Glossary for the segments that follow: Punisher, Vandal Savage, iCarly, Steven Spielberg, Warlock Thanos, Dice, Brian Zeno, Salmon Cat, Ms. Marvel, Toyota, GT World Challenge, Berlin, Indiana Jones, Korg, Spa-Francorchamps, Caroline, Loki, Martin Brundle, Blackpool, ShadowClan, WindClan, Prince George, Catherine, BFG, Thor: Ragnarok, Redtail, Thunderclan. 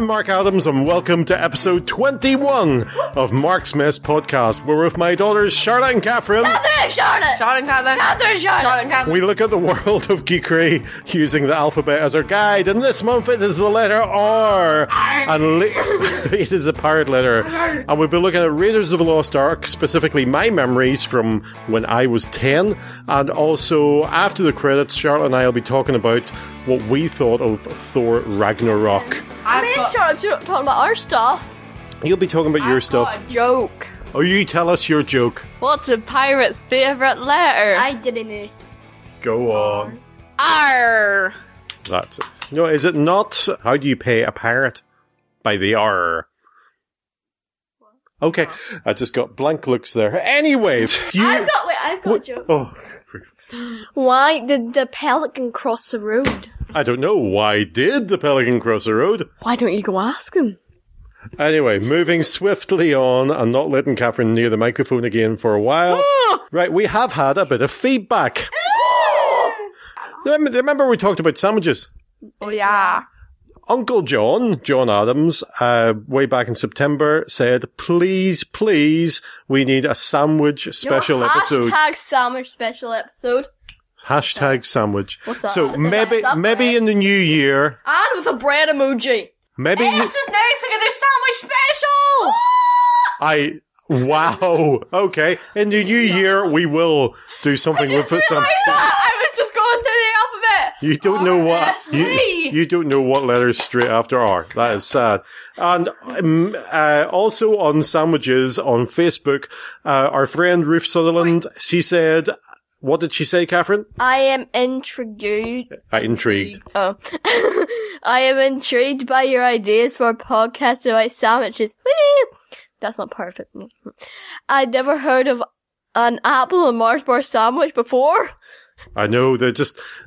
I'm Mark Adams, and welcome to episode 21 of Mark Smith's podcast. We're with my daughters, Charlotte and Catherine. Catherine and Charlotte. We look at the world of geekery using the alphabet as our guide, and this month it is the letter R. It is a pirate letter. And we'll be looking at Raiders of the Lost Ark, specifically my memories from when I was 10. And also, after the credits, Charlotte and I will be talking about what we thought of Thor: Ragnarok. I'm talking about our stuff. You'll be talking about your stuff. A joke. Oh, you tell us your joke. What's a pirate's favourite letter? I didn't know. Go on. R. That's it. No, is it not? How do you pay a pirate? By the R. Okay, I just got blank looks there. Anyway, I've got a joke. Oh. Why did the pelican cross the road? I don't know. Why did the pelican cross the road? Why don't you go ask him? Anyway, moving swiftly on and not letting Catherine near the microphone again for a while. Right, we have had a bit of feedback. Remember we talked about sandwiches? Oh, yeah. Uncle John, John Adams, way back in September said, please, we need a sandwich special episode. Hashtag sandwich special episode. Hashtag sandwich. What's that? So maybe in the new year. And with a bread emoji. Maybe. Hey, this is nice, we're gonna do sandwich special! Wow. Okay. In the new year, we will do something with it. You don't know what you don't know what letters straight after R. That is sad. And also on sandwiches on Facebook, our friend Ruth Sutherland, she said, what did she say, Catherine? I am intrigued. Oh, I am intrigued by your ideas for a podcast about sandwiches. Woo! That's not perfect. I'd never heard of an apple and Mars bar sandwich before. I know,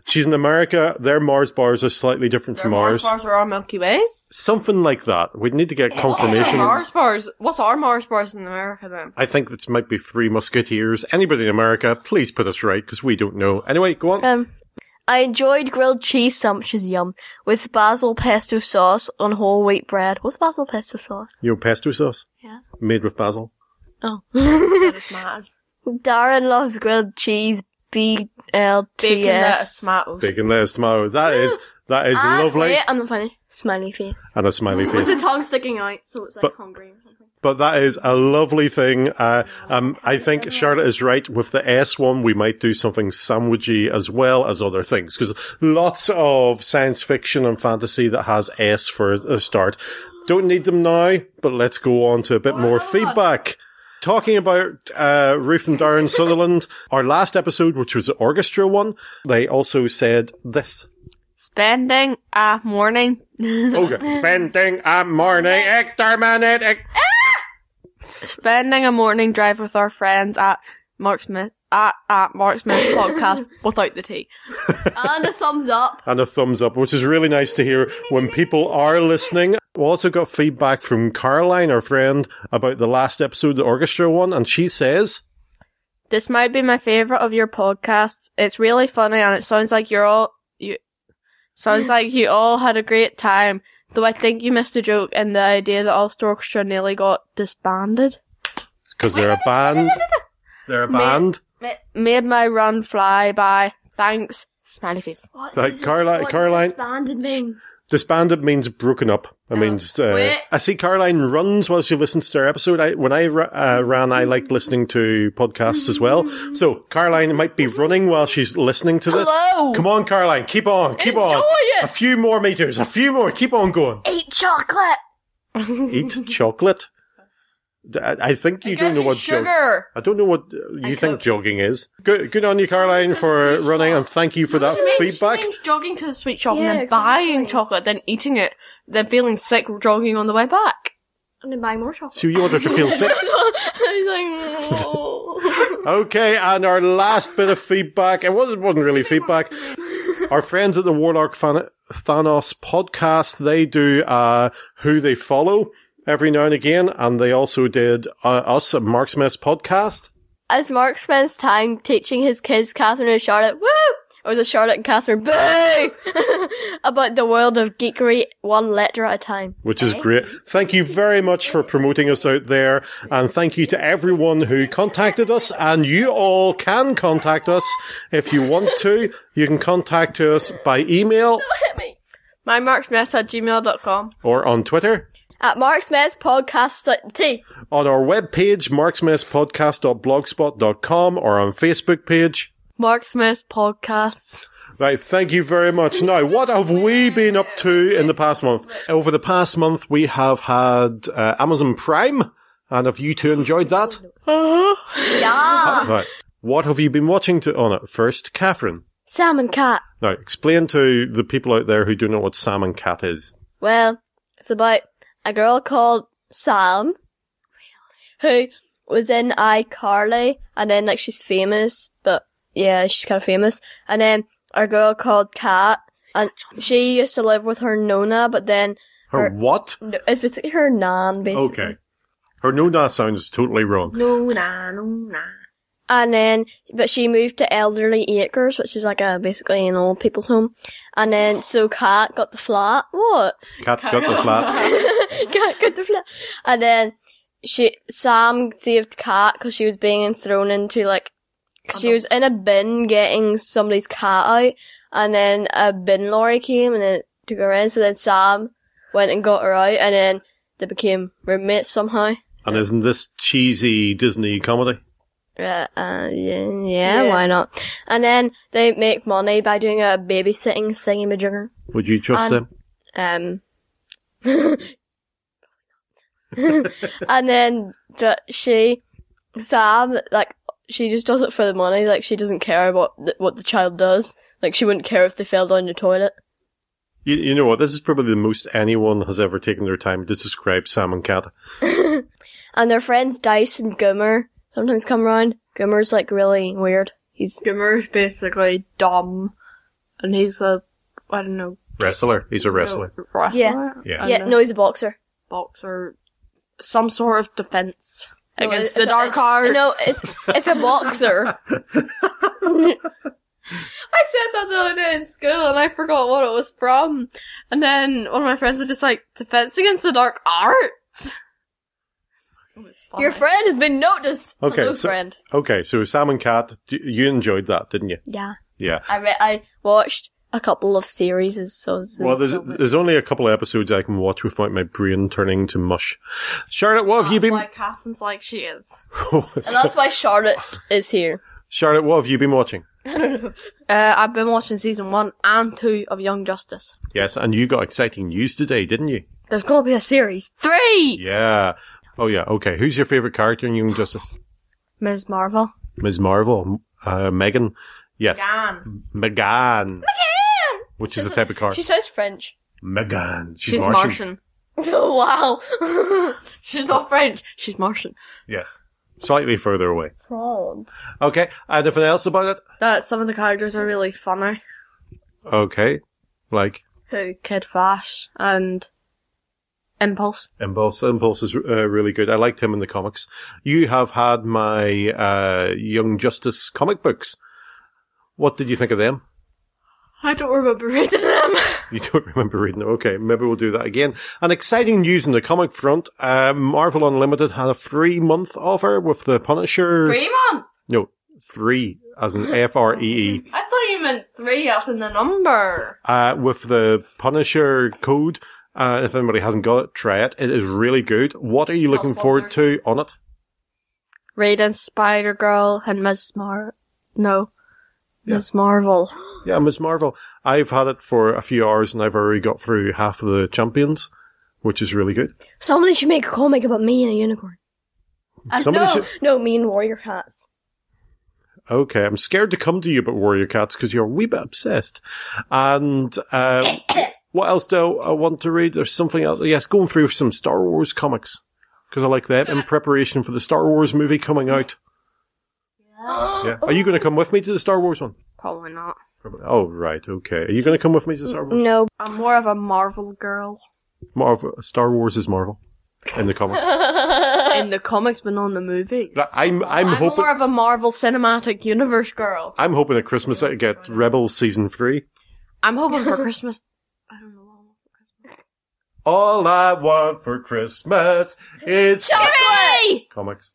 she's in America, their Mars bars are slightly different from ours. Mars bars are our Milky Ways? Something like that. We'd need to get confirmation. What's our Mars bars in America then? I think this might be Three Musketeers. Anybody in America, please put us right, because we don't know. Anyway, go on. I enjoyed grilled cheese sandwiches, yum, with basil pesto sauce on whole wheat bread. What's basil pesto sauce? Your pesto sauce? Yeah. Made with basil. Oh. That is mad. Darren loves grilled cheese. BLTS. Bacon, lettuce, tomatoes. Bacon, lettuce, tomato. That is lovely. Wait, I'm not funny. Smiley face. And a smiley face. With the tongue sticking out, so it's like hungry or something. But that is a lovely thing. I think Charlotte is right. With the S one, we might do something sandwichy as well as other things. Because lots of science fiction and fantasy that has S for a start. Don't need them now, but let's go on to a bit more feedback. Talking about Ruth and Darren Sutherland, our last episode, which was the orchestra one, they also said this. Spending a morning. Okay. Spending a morning. Exterminate. Spending a morning drive with our friends at Mark Smith. At Mark Smith's podcast without the T. And a thumbs up. And a thumbs up, which is really nice to hear when people are listening. We also got feedback from Caroline, our friend, about the last episode, the orchestra one, and she says, this might be my favourite of your podcasts. It's really funny and it sounds like you all had a great time, though I think you missed a joke in the idea that all the orchestra nearly got disbanded. It's because they're a band. They're a band. Made my run fly by. Thanks. Smiley face. Caroline. Disbanded mean? Disbanded means broken up. It means. I see Caroline runs while she listens to her episode. When I ran, I liked listening to podcasts as well. So Caroline might be running while she's listening to this. Hello. Come on, Caroline. Keep on. Enjoy it. A few more meters. Keep on going. Eat chocolate. I think you don't know what sugar. I don't know what you think jogging is. Good on you, Caroline, for running, and thank you for that feedback. She means jogging to the sweet shop and then buying chocolate, then eating it, then feeling sick, jogging on the way back, and then buying more chocolate. So you order to feel sick. I was like, no. Okay, and our last bit of feedback. It wasn't really feedback. Our friends at the Warlock Thanos podcast, they do who they follow every now and again, and they also did us at Mark Smith's podcast. As Mark spends time teaching his kids, Catherine and Charlotte, woo, It was a Charlotte and Catherine boo about the world of geekery, one letter at a time. Which is great. Thank you very much for promoting us out there. And thank you to everyone who contacted us. And you all can contact us if you want to. You can contact us by email. Don't hit me. mymarksmith@gmail.com. Or on Twitter. At Mark Smith Podcast T. On our webpage, marksmithpodcast.blogspot.com, or on Facebook page. Mark Smith Podcasts. Right, thank you very much. Now, what have we been up to in the past month? Over the past month, we have had Amazon Prime, and have you two enjoyed that? Uh-huh. Yeah. Right. What have you been watching on it? First, Catherine. Salmon Cat. Now, explain to the people out there who don't know what Salmon Cat is. Well, it's about a girl called Sam, who was in iCarly, and then, like, she's famous, but yeah, she's kind of famous. And then a girl called Cat, and she used to live with her Nona, but then... Her what? No, it's basically her nan, basically. Okay. Her Nona sounds totally wrong. Nona. And then, but she moved to Elderly Acres, which is like basically an old people's home. And then, so Cat got the flat. What? Cat got the flat. Cat got the flat. And then, Sam saved Cat because she was being thrown into she was in a bin getting somebody's cat out, and then a bin lorry came and it took her in, so then Sam went and got her out, and then they became roommates somehow. And isn't this cheesy Disney comedy? Yeah, why not? And then they make money by doing a babysitting thingy-majigger. Would you trust them? And then Sam, she just does it for the money. Like, she doesn't care about what the child does. Like, she wouldn't care if they fell down the toilet. You know what? This is probably the most anyone has ever taken their time to describe Salmon Cat. And their friends Dice and Goomer sometimes come around. Goomer's, really weird. Goomer's basically dumb. And he's wrestler. He's a wrestler. Yeah. No, he's a boxer. Some sort of defense. Against the dark arts. No, it's a boxer. I said that the other day in school and I forgot what it was from. And then one of my friends was just like, defense against the dark arts. Your friend has been noticed. Okay, hello, friend. Okay, so Salmon Cat, you enjoyed that, didn't you? Yeah. I watched a couple of series. There's only a couple of episodes I can watch without my brain turning to mush. Charlotte, what have you been... That's why Catherine's like she is. And that's why Charlotte is here. Charlotte, what have you been watching? I don't know. I've been watching season 1 and 2 of Young Justice. Yes, and you got exciting news today, didn't you? There's going to be a series 3! Yeah. Oh yeah, okay. Who's your favourite character in Young Justice? Ms. Marvel. Ms. Marvel. Megan. Yes. Megan. Which is a type of car. She sounds French. Megan. She's Martian. Oh, wow. She's not French. She's Martian. Yes. Slightly further away. Frauds. Okay. Anything else about it? That some of the characters are really funny. Okay. Like? Who? Kid Flash and Impulse. Impulse is really good. I liked him in the comics. You have had my Young Justice comic books. What did you think of them? I don't remember reading them. You don't remember reading them? Okay, maybe we'll do that again. And exciting news in the comic front. Marvel Unlimited had a 3-month offer with the Punisher. 3 months? No, 3 as in F-R-E-E. I thought you meant 3 as in the number. With the Punisher code. If anybody hasn't got it, try it. It is really good. What are you looking forward to on it? Raiden, Spider-Girl, and Ms. Marvel. Yeah, Ms. Marvel. I've had it for a few hours and I've already got through half of the champions, which is really good. Somebody should make a comic about me and a unicorn. No, me and Warrior Cats. Okay, I'm scared to come to you about Warrior Cats because you're a wee bit obsessed. And what else do I want to read? There's something else. Yes, going through some Star Wars comics because I like that in preparation for the Star Wars movie coming out. Yeah. Are you going to come with me to the Star Wars one? Probably not. Oh, right. Okay. Are you going to come with me to Star Wars? No. I'm more of a Marvel girl. Star Wars is Marvel. in the comics. In the comics, but not in the movie. I'm hoping more of a Marvel Cinematic Universe girl. I'm hoping at Christmas I get Rebels Season 3. I'm hoping for Christmas. I don't know what I want for Christmas. All I want for Christmas is Chocolate! Comics.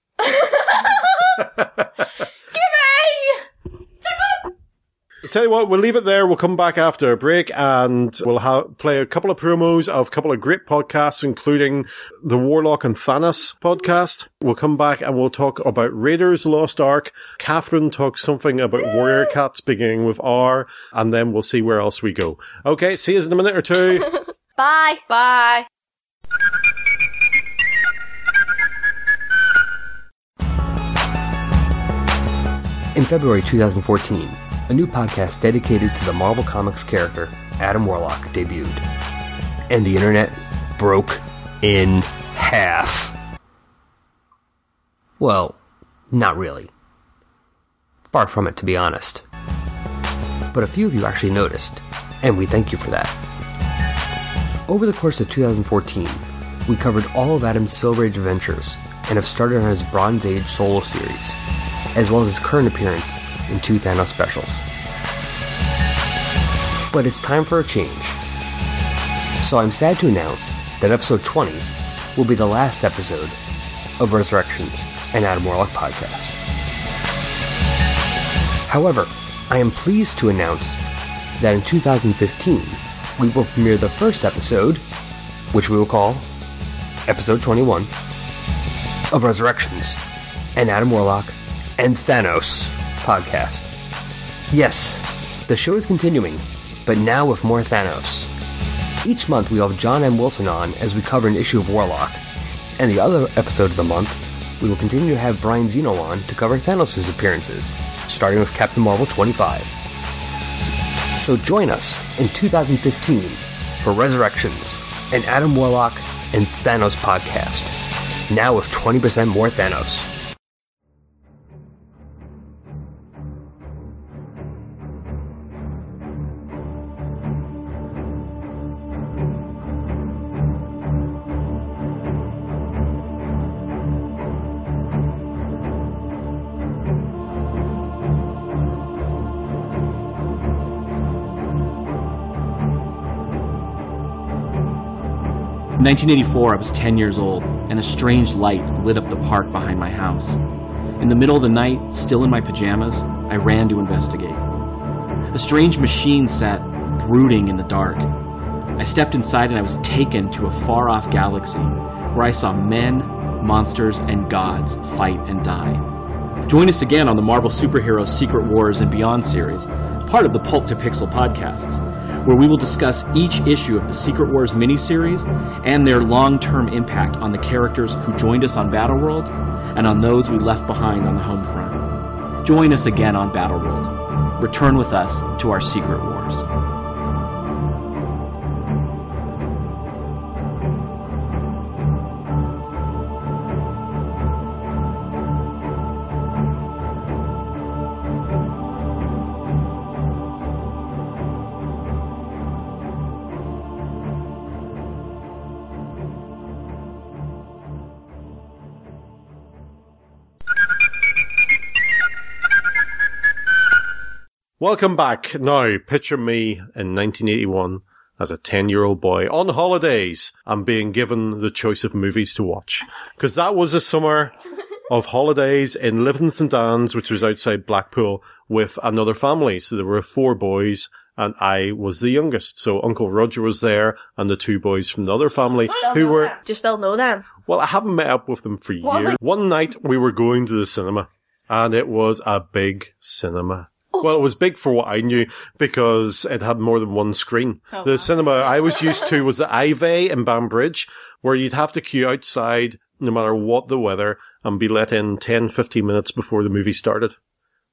Tell you what, we'll leave it there. We'll come back after a break and we'll play a couple of promos of a couple of great podcasts, including the Warlock and Thanos podcast. We'll come back and we'll talk about Raiders Lost Ark. Catherine talks something about Warrior Cats beginning with R, and then we'll see where else we go. Okay, see you in a minute or two. Bye. Bye. In February 2014, a new podcast dedicated to the Marvel Comics character, Adam Warlock, debuted. And the internet broke in half. Well, not really. Far from it, to be honest. But a few of you actually noticed, and we thank you for that. Over the course of 2014, we covered all of Adam's Silver Age adventures, and have started on his Bronze Age solo series, as well as his current appearance in 2 Thanos specials. But it's time for a change. So I'm sad to announce that episode 20 will be the last episode of Resurrections and Adam Warlock podcast. However, I am pleased to announce that in 2015, we will premiere the first episode, which we will call episode 21, of Resurrections and Adam Warlock and Thanos podcast. Yes, the show is continuing, but now with more Thanos. Each month we'll have John M. Wilson on as we cover an issue of Warlock, and the other episode of the month, we will continue to have Brian Zeno on to cover Thanos' appearances, starting with Captain Marvel 25. So join us in 2015 for Resurrections, an Adam Warlock and Thanos podcast, now with 20% more Thanos. In 1984, I was 10 years old, and a strange light lit up the park behind my house. In the middle of the night, still in my pajamas, I ran to investigate. A strange machine sat, brooding in the dark. I stepped inside and I was taken to a far-off galaxy, where I saw men, monsters, and gods fight and die. Join us again on the Marvel Superheroes Secret Wars and Beyond series, part of the Pulp to Pixel podcasts, where we will discuss each issue of the Secret Wars miniseries and their long-term impact on the characters who joined us on Battleworld and on those we left behind on the home front. Join us again on Battleworld. Return with us to our Secret Wars. Welcome back. Now, picture me in 1981 as a 10-year-old boy on holidays and being given the choice of movies to watch. Because that was a summer of holidays in Livingston Downs, which was outside Blackpool, with another family. So there were 4 boys and I was the youngest. So Uncle Roger was there and the 2 boys from the other family who were... Do you still know them? Well, I haven't met up with them for years. One night we were going to the cinema and it was a big cinema. Well, it was big for what I knew because it had more than one screen. Oh, the cinema I was used to was the Ivey in Banbridge, where you'd have to queue outside no matter what the weather and be let in 10, 15 minutes before the movie started.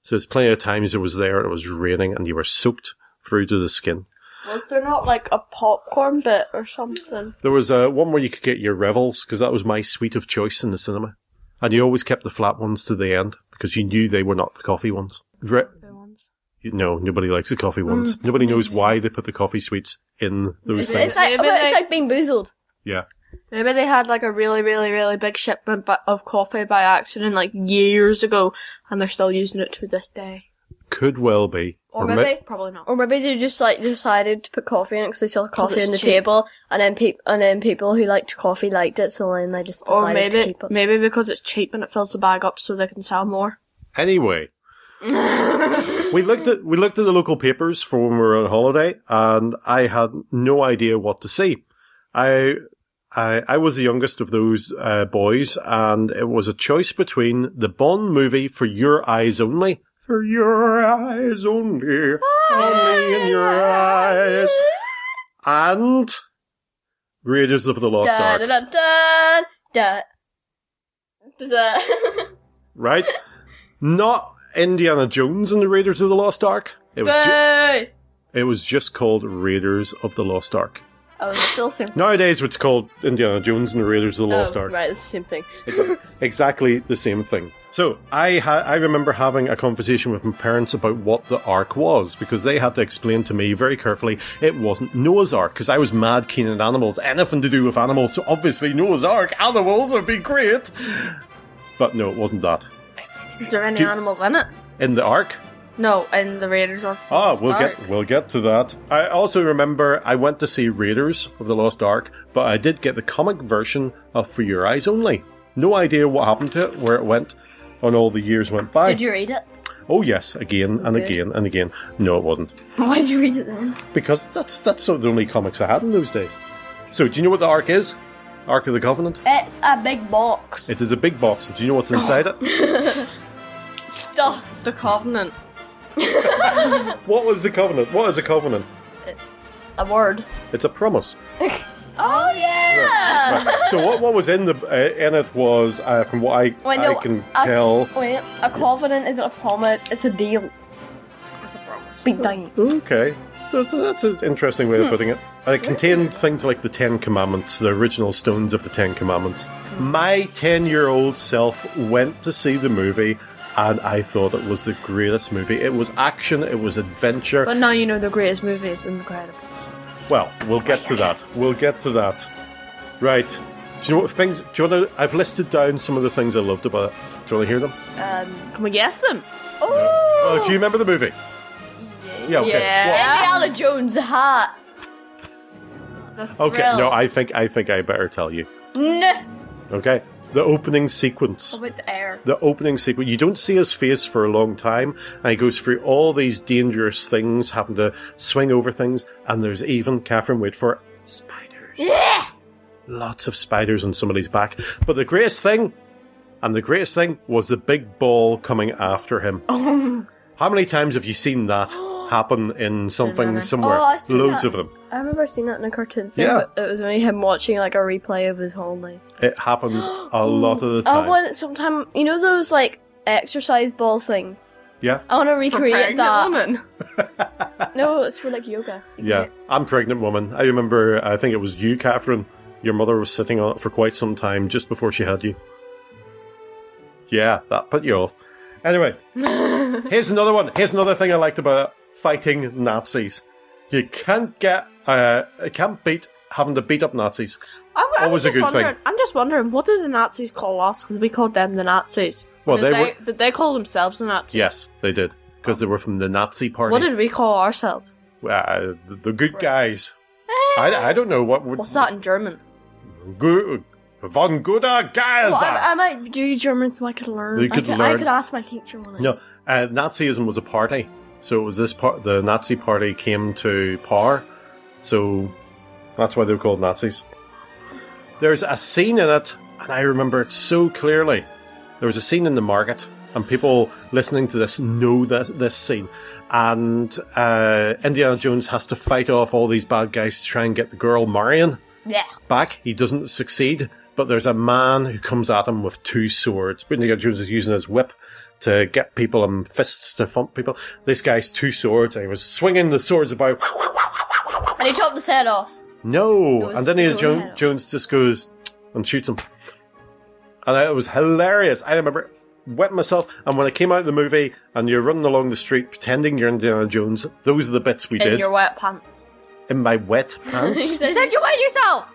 So there's plenty of times it was there and it was raining and you were soaked through to the skin. Was there not like a popcorn bit or something? There was one where you could get your Revels, because that was my suite of choice in the cinema. And you always kept the flat ones to the end because you knew they were not the coffee ones. No, nobody likes the coffee ones. Nobody knows why they put the coffee sweets in those things. It's like being boozled. Yeah. Maybe they had like a really, really, really big shipment of coffee by accident like years ago and they're still using it to this day. Could well be. Or maybe, probably not. Or maybe they just like decided to put coffee in it because they saw coffee on the table and then people who liked coffee liked it, so then they just decided to keep it. Or maybe because it's cheap and it fills the bag up so they can sell more. Anyway. We looked at the local papers for when we were on holiday and I had no idea what to see. I was the youngest of those boys, and it was a choice between the Bond movie For Your Eyes Only. For your eyes only, only in your eyes. And Raiders of the Lost Ark. Da, da, da, da, da, da. Right? Not Indiana Jones and the Raiders of the Lost Ark. It was just called Raiders of the Lost Ark. Oh, it's still the same thing. Nowadays, it's called Indiana Jones and the Raiders of the Lost Ark. Right, it's the same thing. Exactly the same thing. So, I remember having a conversation with my parents about what the Ark was, because they had to explain to me very carefully it wasn't Noah's Ark, because I was mad keen on animals, anything to do with animals, so obviously Noah's Ark animals would be great. But no, it wasn't that. Is there any animals in it? In the Ark? No, and the Raiders of the Lost Ark. We'll get to that. I also remember I went to see Raiders of the Lost Ark, but I did get the comic version of For Your Eyes Only. No idea what happened to it, where it went, and all the years went by. Did you read it? Oh yes, again and again and again. No, it wasn't. Why did you read it then? Because that's the only comics I had in those days. So, do you know what the Ark is? Ark of the Covenant? It's a big box. It is a big box. Do you know what's inside it? Stuff. The Covenant. What was the covenant? What is a covenant? It's a word. It's a promise. Oh yeah. Right. So what was in it was from what I can tell. Wait, a covenant isn't a promise. It's a deal. It's a promise. Big thing. Okay, that's an interesting way of putting it. And it contained things like the Ten Commandments, the original stones of the Ten Commandments. My 10-year-old self went to see the movie. And I thought it was the greatest movie. It was action, it was adventure. But now you know the greatest movie is Incredibles. Well, we'll get to that. We'll get to that. Right. Do you know what things... Do you want to... I've listed down some of the things I loved about it. Do you want to hear them? Can we guess them? Oh! No. Do you remember the movie? Yeah, okay. Yeah. Indiana Jones' hat. Okay, no, I think I better tell you. No. Okay. The opening sequence. Oh, with the air. The opening sequence. You don't see his face for a long time, and he goes through all these dangerous things, having to swing over things, and there's even, Catherine, wait for it, spiders. Yeah! Lots of spiders on somebody's back. But the greatest thing, was the big ball coming after him. How many times have you seen that happen in something somewhere? Oh, loads of them. I remember seeing that in a cartoon thing, but it was only him watching like a replay of his holidays. It happens a lot of the time. I want sometime, you know those like exercise ball things? Yeah. I want to recreate that. Woman. No, it's for like yoga. Yeah, I'm pregnant woman. I remember, I think it was you, Catherine. Your mother was sitting on it for quite some time just before she had you. Yeah, that put you off. Anyway, here's another one. Here's another thing I liked about it. Fighting Nazis. You can't beat having to beat up Nazis. Always a good thing. I'm just wondering, what do the Nazis call us? Because we called them the Nazis. Well, did they call themselves the Nazis? Yes, they did. Because they were from the Nazi party. What did we call ourselves? The good guys. I don't know what would... What's that in German? Good... Von Guda Gaza. Well, I might do German so I could learn. I could ask my teacher one. No, Nazism was a party, so it was this part. The Nazi party came to power, so that's why they were called Nazis. There's a scene in it, and I remember it so clearly. There was a scene in the market, and people listening to this know this scene. And Indiana Jones has to fight off all these bad guys to try and get the girl Marion back. He doesn't succeed. But there's a man who comes at him with two swords. Indiana Jones is using his whip to get people and fists to thump people. This guy's two swords, and he was swinging the swords about. And he chopped his head off. No. And then Jones just goes and shoots him. And it was hilarious. I remember wetting myself. And when I came out of the movie, and you're running along the street pretending you're Indiana Jones, those are the bits we did. In your wet pants. In my wet pants? You said you wet yourself!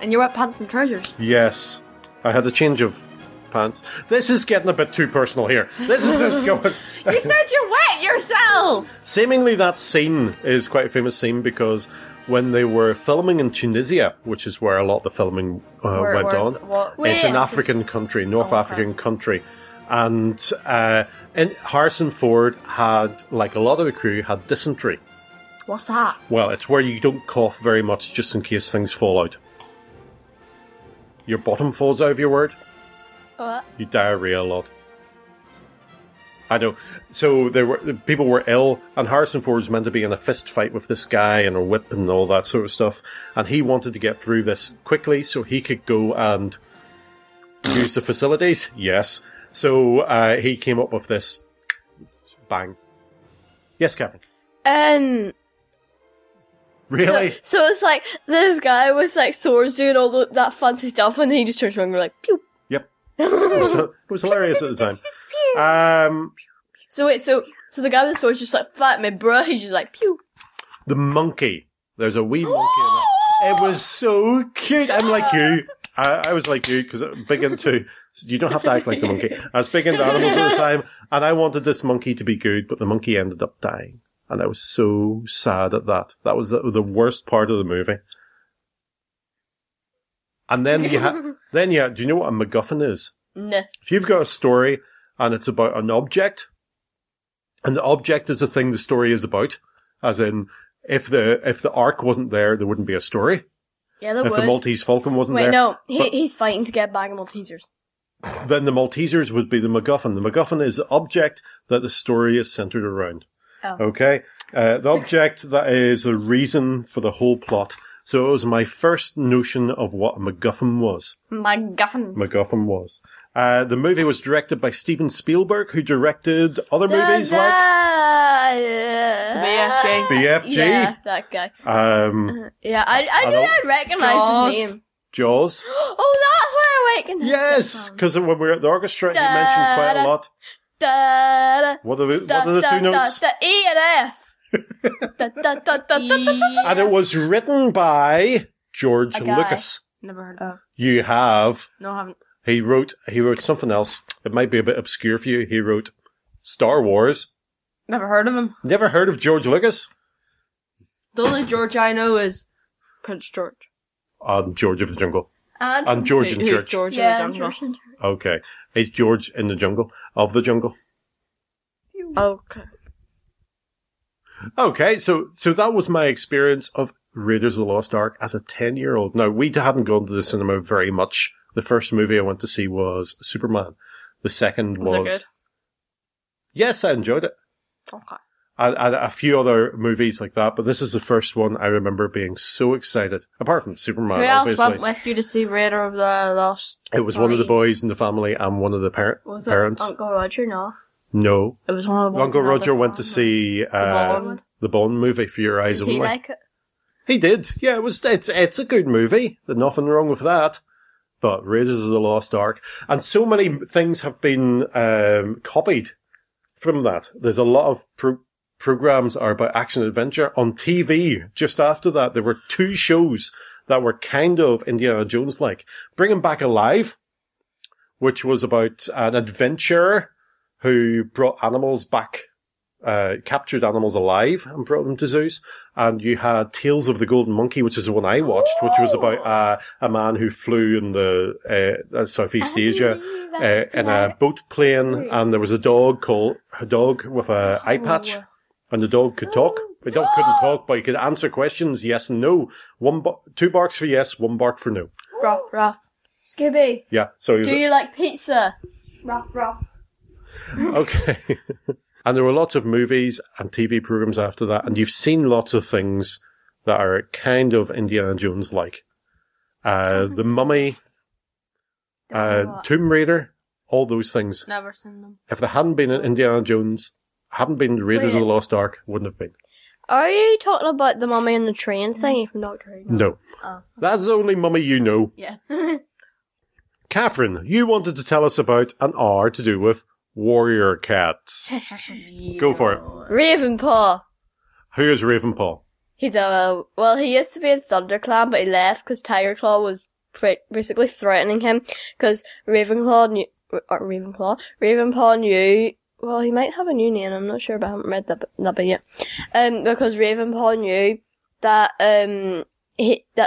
And you were at Pants and Treasures. Yes. I had a change of pants. This is getting a bit too personal here. This is just going... You said you wet yourself! Seemingly that scene is quite a famous scene because when they were filming in Tunisia, which is where a lot of the filming went on, it's an African country, North African country. And Harrison Ford had, like a lot of the crew, had dysentery. What's that? Well, it's where you don't cough very much just in case things fall out. Your bottom falls out of your word. What? You diarrhea a lot. I know. So people were ill, and Harrison Ford was meant to be in a fist fight with this guy and a whip and all that sort of stuff. And he wanted to get through this quickly so he could go and use the facilities. Yes. So he came up with this bang. Yes, Catherine. Really? So it's like this guy with like swords doing all that fancy stuff, and then he just turns around and we're like, pew. Yep. It was hilarious at the time. So the guy with the sword's just like, fight me, bro. He's just like, pew. The monkey. There's a wee monkey in it. It was so cute. I'm like you. I was like you because I'm big into. You don't have to act like the monkey. I was big into animals at the time, and I wanted this monkey to be good, but the monkey ended up dying. And I was so sad at that. That was the worst part of the movie. And then do you know what a MacGuffin is? No. If you've got a story and it's about an object, and the object is the thing the story is about, as in, if the Ark wasn't there wouldn't be a story. Yeah, there would. If the Maltese Falcon wasn't there. Wait, no, he's fighting to get a bag of Maltesers. Then the Maltesers would be the MacGuffin. The MacGuffin is the object that the story is centered around. Oh. Okay, the object that is the reason for the whole plot. So it was my first notion of what a MacGuffin was. The movie was directed by Steven Spielberg, who directed other movies like BFG. BFG, yeah, that guy. Yeah, I knew I'd recognise his name. Jaws. Oh, that's where I recognised. Yes, because when we were at the orchestra, he mentioned quite a lot. What are the two notes? E and F. And it was written by George Lucas. Never heard of. You have? No, I haven't. He wrote something else. It might be a bit obscure for you. He wrote Star Wars. Never heard of him. Never heard of George Lucas? The only George I know is Prince George. And George of the Jungle. And George in Church. George in the Jungle. Okay. Is George in the Jungle? Of the Jungle? Okay. Okay, so that was my experience of Raiders of the Lost Ark as a 10-year-old. Now, we hadn't gone to the cinema very much. The first movie I went to see was Superman. The second was... Was it good? Yes, I enjoyed it. Okay. And a few other movies like that, but this is the first one I remember being so excited. Apart from Superman, obviously. Who else went with you to see Raider of the Lost? It was one of the boys in the family and one of the parents. Was it Uncle Roger? No. It was one of the Uncle Roger went to see the Bond movie, For Your Eyes Only. Did he like it? He did. Yeah, it was. It's a good movie. There's nothing wrong with that. But Raiders of the Lost Ark, and so many things have been copied from that. There's a lot of programs are about action adventure. On TV, just after that, there were two shows that were kind of Indiana Jones-like. Bring Him Back Alive, which was about an adventurer who brought animals back, captured animals alive and brought them to zoos. And you had Tales of the Golden Monkey, which is the one I watched, which was about a man who flew in the Southeast Asia in a boat plane, and there was a dog with an eye patch. And the dog could talk. The dog couldn't talk, but he could answer questions, yes and no. Two barks for yes, one bark for no. Ruff, ruff. Skibby. Yeah. So you like pizza? Ruff, ruff. Okay. And there were lots of movies and TV programs after that, and you've seen lots of things that are kind of Indiana Jones-like. The Mummy, Tomb Raider, all those things. Never seen them. If there hadn't been an Indiana Jones... Haven't been to Raiders of the Lost Ark, wouldn't have been. Are you talking about the mummy and the train thingy from Doctor Who? No. Oh. That's the only mummy you know. Yeah. Catherine, you wanted to tell us about an R to do with Warrior Cats. Go for it. Ravenpaw. Who is Ravenpaw? Well, he used to be in Thunderclan, but he left because Tigerclaw was basically threatening him because Ravenpaw knew. Well, he might have a new name. I'm not sure, but I haven't read that bit yet. Because Ravenpaw knew that that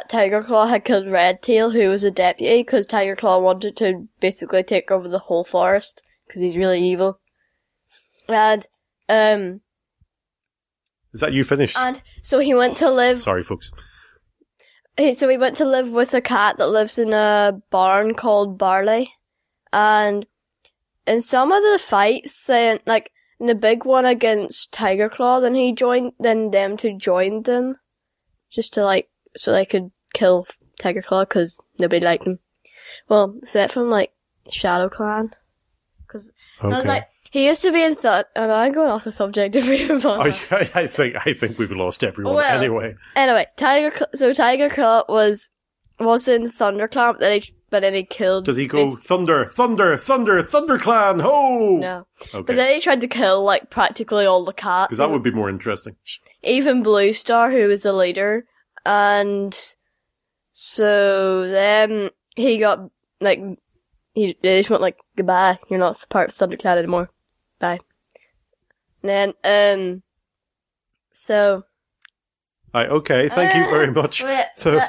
Tigerclaw had killed Redtail, who was a deputy, because Tigerclaw wanted to basically take over the whole forest because he's really evil. And is that you finished? And so he went to live. Sorry, folks. So he went to live with a cat that lives in a barn called Barley, and in some of the fights, like in the big one against Tigerclaw, them two joined them, just to like so they could kill Tigerclaw because nobody liked him. Well, except from like ShadowClan, because okay. I was like. He used to be in thought, and I'm going off the subject of Ravenpaw. I think we've lost everyone. Well, anyway, Tigerclaw was in Thunderclan, but then he killed. Does he go thunder Thunderclan? Ho! No, okay. But then he tried to kill like practically all the cats. Because that would be more interesting. Even Blue Star, who was the leader, and so then he got like they just went like goodbye. You're not part of Thunderclan anymore. Bye. And then, so. Right, okay, thank you very much. So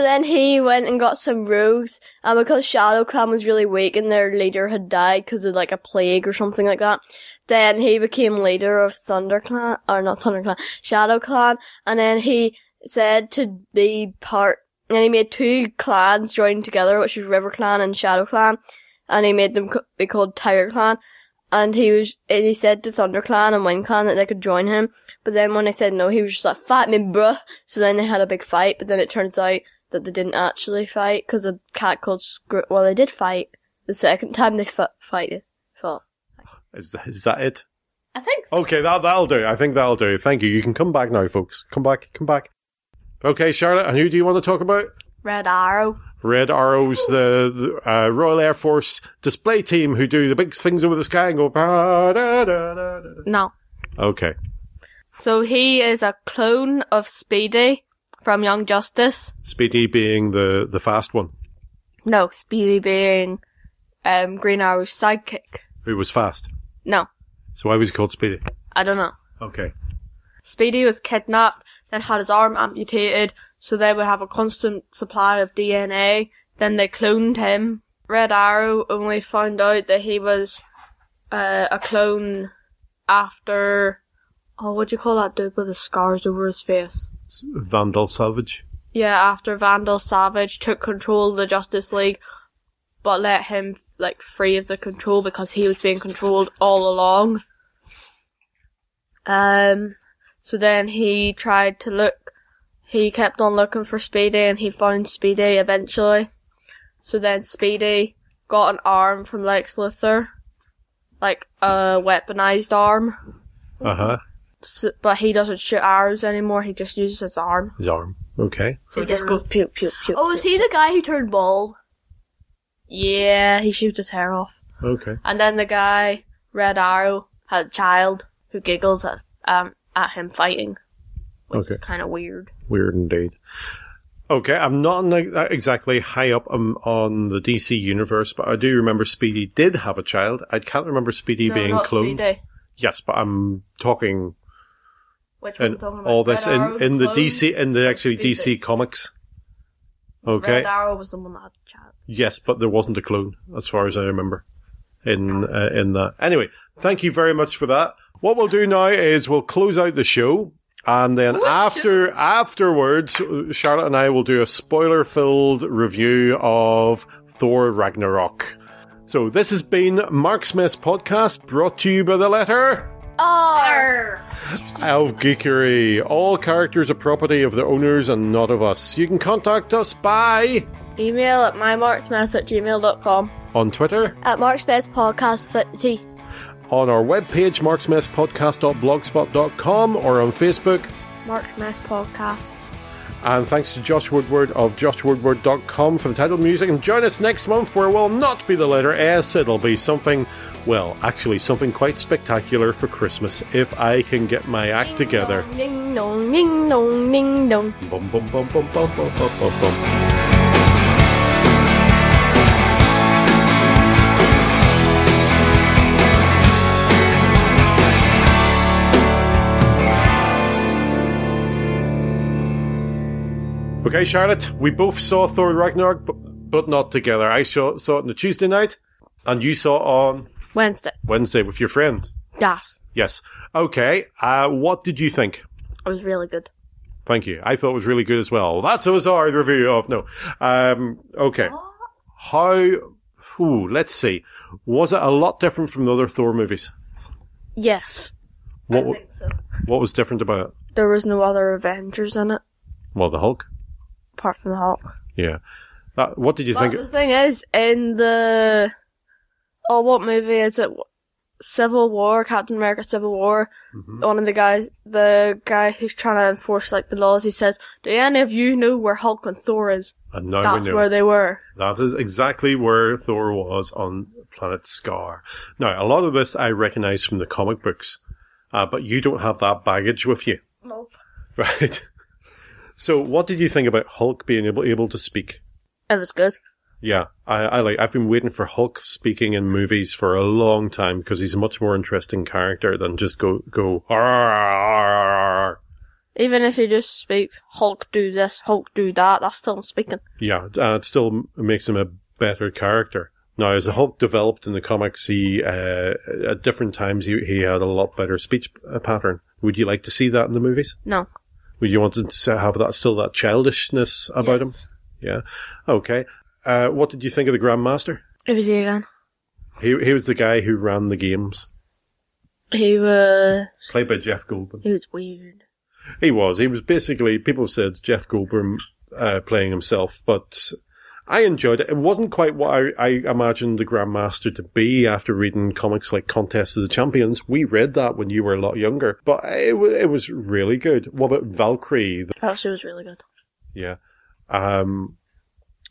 then he went and got some rogues, and because ShadowClan was really weak and their leader had died because of like a plague or something like that, then he became leader of ShadowClan, and then he said to be part, and he made two clans join together, which was RiverClan and ShadowClan, and he made them be called Tigerclan, and he said to ThunderClan and WindClan that they could join him, but then when they said no, he was just like, fight me, bruh, so then they had a big fight, but then it turns out that they didn't actually fight, because a cat called well, they did fight the second time they fighted. Is that it? I think so. Okay, that'll do, I think that'll do, thank you, you can come back now, folks, come back. Okay, Charlotte, and who do you want to talk about? Red Arrow. Red Arrow's the Royal Air Force display team who do the big things over the sky and go... Da, da, da, da, da. No. Okay. So he is a clone of Speedy from Young Justice. Speedy being the fast one. No, Speedy being Green Arrow's sidekick. Who was fast? No. So why was he called Speedy? I don't know. Okay. Speedy was kidnapped, then had his arm amputated... So they would have a constant supply of DNA. Then they cloned him. Red Arrow only found out that he was a clone after... Oh, what do you call that dude with the scars over his face? Vandal Savage. Yeah, after Vandal Savage took control of the Justice League, but let him like free of the control because he was being controlled all along. So then he tried to look. He kept on looking for Speedy, and he found Speedy eventually. So then Speedy got an arm from Lex Luthor, like a weaponized arm. Uh-huh. So, but he doesn't shoot arrows anymore, he just uses his arm. His arm, okay. So he just goes pew, pew, pew. Oh, is he the guy who turned bald? Yeah, he shaved his hair off. Okay. And then the guy, Red Arrow, had a child who giggles at him fighting. Which okay. Is kind of weird. Weird indeed. Okay, I'm not exactly high up on the DC universe, but I do remember Speedy did have a child. I can't remember Speedy being cloned. Speedy. Yes, but I'm talking. Which one are we talking about? All this in the DC, in the actually Speedy. DC comics. Okay. Red Arrow was the one that had a child. Yes, but there wasn't a clone, as far as I remember. In that. Anyway, thank you very much for that. What we'll do now is we'll close out the show. And then afterwards, Charlotte and I will do a spoiler-filled review of Thor: Ragnarok. So this has been Mark Smith's podcast, brought to you by the letter R. Of Geekery. All characters are property of their owners and not of us. You can contact us by email at mymarksmith@gmail.com, on Twitter at marksmithspodcast30. On our webpage, marksmithspodcast.blogspot.com, or on Facebook, Mark Smith Podcasts. And thanks to Josh Woodward of joshwoodward.com for the title music. And join us next month, where it will not be the letter S, it'll be something Well, actually, something quite spectacular for Christmas, if I can get my act together. Ding dong, ding dong, ding dong. Bum, bum, bum, bum, bum, bum, bum, bum, bum. Okay, Charlotte, we both saw Thor: Ragnarok, but not together. I saw it on a Tuesday night, and you saw it on... Wednesday with your friends. Yes. Yes. Okay. What did you think? It was really good. Thank you. I thought it was really good as well. That was our review of... No. Okay. How... Ooh, let's see. Was it a lot different from the other Thor movies? Yes. I think so. What was different about it? There was no other Avengers in it. Well, the Hulk? Apart from the Hulk. Yeah. What did you think? The thing is, in the... Oh, what movie is it? Civil War, Captain America Civil War. Mm-hmm. One of the guys, the guy who's trying to enforce like the laws, he says, "Do any of you know where Hulk and Thor is?" And now that's where they were. That is exactly where Thor was on planet Scar. Now, a lot of this I recognise from the comic books, but you don't have that baggage with you. Nope. Right. So, what did you think about Hulk being able to speak? It was good. Yeah, I've been waiting for Hulk speaking in movies for a long time because he's a much more interesting character than just go. Even if he just speaks, Hulk do this, Hulk do that, that's still him speaking. Yeah, it still makes him a better character. Now, as the Hulk developed in the comics, at different times he had a lot better speech pattern. Would you like to see that in the movies? No. Would you want to have that still that childishness about him? Yeah. Okay. What did you think of the Grandmaster? Who was he again? He was the guy who ran the games. He was... Played by Jeff Goldblum. He was weird. He was. He was basically... People have said Jeff Goldblum playing himself, but I enjoyed it. It wasn't quite what I imagined the Grandmaster to be after reading comics like Contest of the Champions. We read that when you were a lot younger, but it was really good. What about Valkyrie? Oh, she was really good. Yeah.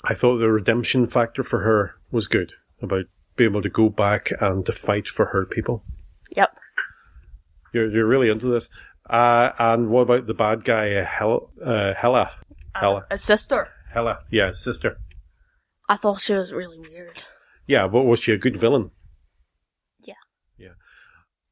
I thought the redemption factor for her was good, about being able to go back and to fight for her people. Yep. You're really into this. And what about the bad guy, Hela? Hela. His sister. Hela, yeah, his sister. I thought she was really weird. Yeah, but was she a good villain? Yeah. Yeah.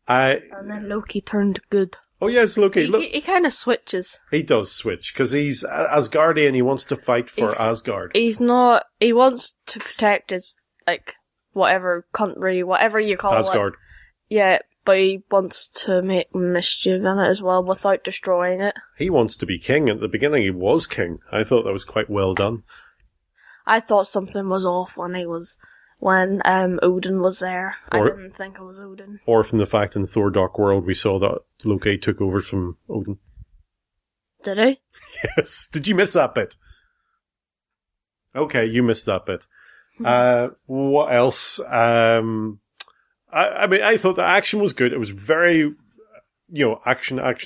And then Loki turned good. Oh, yes, Loki. He kind of switches. He does switch, because he's Asgardian. He wants to fight for Asgard. He's not... He wants to protect his, like, whatever country, whatever you call Asgard. Asgard. Yeah, but he wants to make mischief in it as well, without destroying it. He wants to be king. At the beginning, he was king. I thought that was quite well done. I thought something was off when he was... When Odin was there. I didn't think it was Odin. Or from the fact in Thor Dark World we saw that Loki took over from Odin. Did he? Yes. Did you miss that bit? Okay, you missed that bit. What else? I mean, I thought the action was good. It was very... You know, action, and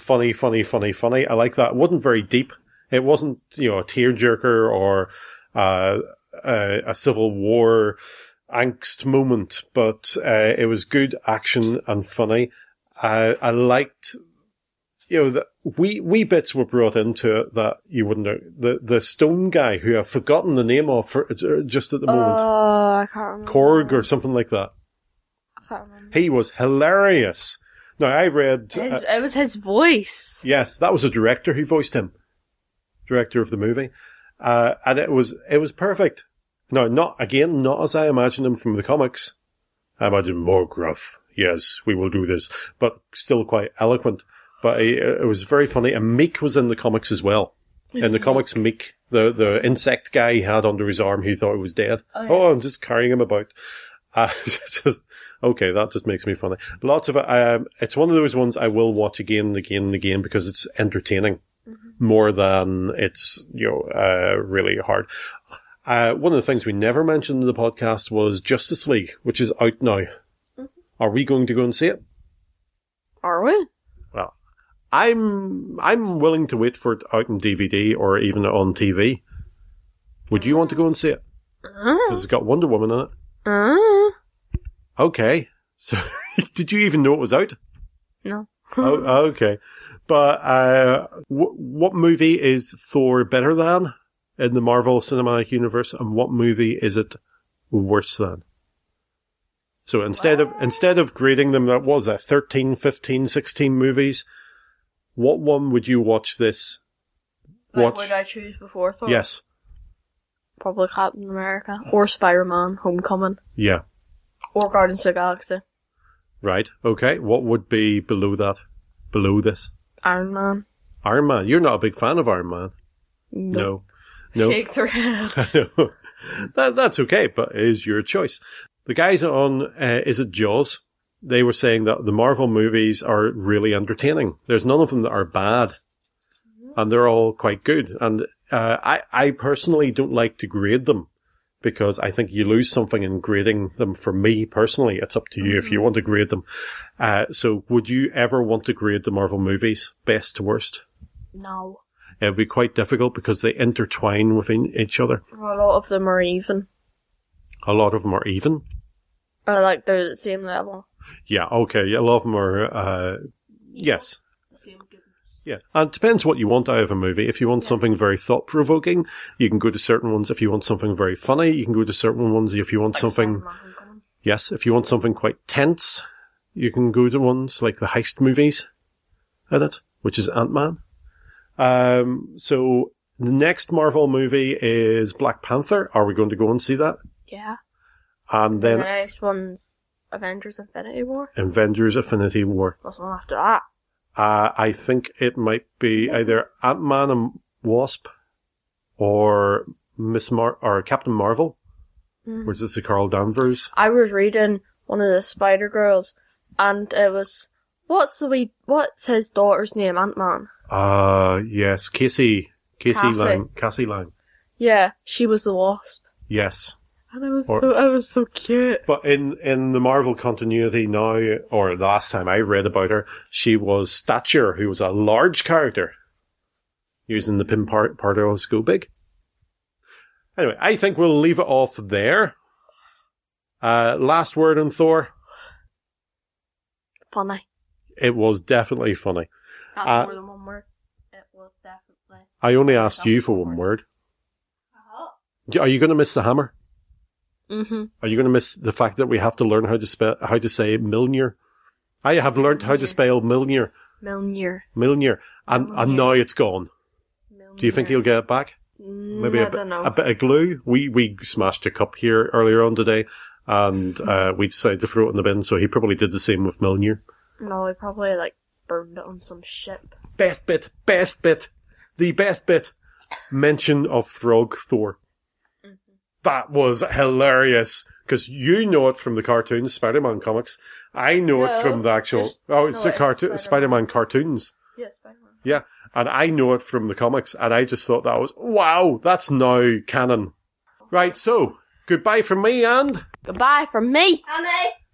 funny. I like that. It wasn't very deep. It wasn't, you know, a tearjerker or... a Civil War angst moment, but it was good action and funny. I liked, you know, the wee bits were brought into it that you wouldn't know. The stone guy who I've forgotten the name of just at the moment. Oh, I can't remember. Korg or something like that. I can't remember. He was hilarious. Now, I read... it was his voice. Yes, that was a director who voiced him. Director of the movie. And it was perfect. No, not as I imagined him from the comics. I imagine more gruff. Yes, we will do this, but still quite eloquent. But it was very funny. And Meek was in the comics as well. In the comics, Meek, the insect guy he had under his arm, he thought he was dead. Oh, yeah. Oh, I'm just carrying him about. Okay, that just makes me funny. Lots of it. It's one of those ones I will watch again and again and again because it's entertaining. More than it's, you know, really hard. One of the things we never mentioned in the podcast was Justice League, which is out now. Mm-hmm. Are we going to go and see it? Are we? Well, I'm willing to wait for it out on DVD or even on TV. Would you want to go and see it? Because it's got Wonder Woman in it. Okay. So, did you even know it was out? No. Oh, okay. But what movie is Thor better than in the Marvel Cinematic Universe, and what movie is it worse than? So instead of grading them, that was 13, 15, 16 movies, what one would you watch this? What would I choose before Thor? Yes. Probably Captain America, or Spider-Man, Homecoming. Yeah. Or Guardians of the Galaxy. Right, okay. What would be below that? Below this? Iron Man. Iron Man. You're not a big fan of Iron Man. No. Shakes her head. I know. That's okay, but it is your choice. The guys on, is it Jaws? They were saying that the Marvel movies are really entertaining. There's none of them that are bad. And they're all quite good. And I personally don't like to grade them, because I think you lose something in grading them. For me personally, it's up to you if you want to grade them. So would you ever want to grade the Marvel movies, best to worst? No. It would be quite difficult because they intertwine within each other. A lot of them are even. A lot of them are even? Or like they're at the same level. Yeah, okay. A lot of them are, yes. The same goodness. Yeah, and it depends what you want out of a movie. If you want something very thought-provoking, you can go to certain ones. If you want something very funny, you can go to certain ones. If you want something... Yes, if you want something quite tense, you can go to ones like the heist movies in it, which is Ant-Man. So the next Marvel movie is Black Panther. Are we going to go and see that? Yeah. And then... The next one's Avengers Infinity War. Avengers Infinity War. What's the one after that? I think it might be either Ant-Man and Wasp or or Captain Marvel, which is the Carl Danvers. I was reading one of the Spider Girls, and it was what's his daughter's name? Ant-Man. Yes, Cassie Lang. Yeah, she was the Wasp. Yes. And I was so cute. But in the Marvel continuity now, or last time I read about her, she was Stature, who was a large character, using the pin particles to go big. Anyway, I think we'll leave it off there. Last word on Thor. Funny. It was definitely funny. That's more than one word. It was definitely. I only asked you for one word. Uh-huh. Are you going to miss the hammer? Mm-hmm. Are you going to miss the fact that we have to learn how to say Mjolnir? I have learned how to spell Mjolnir. Mjolnir. And now it's gone. Mjolnir. Do you think he'll get it back? Maybe I don't know. A bit of glue. We smashed a cup here earlier on today, and we decided to throw it in the bin. So he probably did the same with Mjolnir. No, he probably burned it on some ship. Best bit, the best bit. Mention of Frog Thor. That was hilarious, because you know it from the cartoons, Spider-Man comics. I know it from the actual... Spider-Man cartoons. Yeah, Spider-Man. Yeah, and I know it from the comics, and I just thought that was... Wow, that's now canon. Right, so, goodbye from me, and... Goodbye from me! Honey!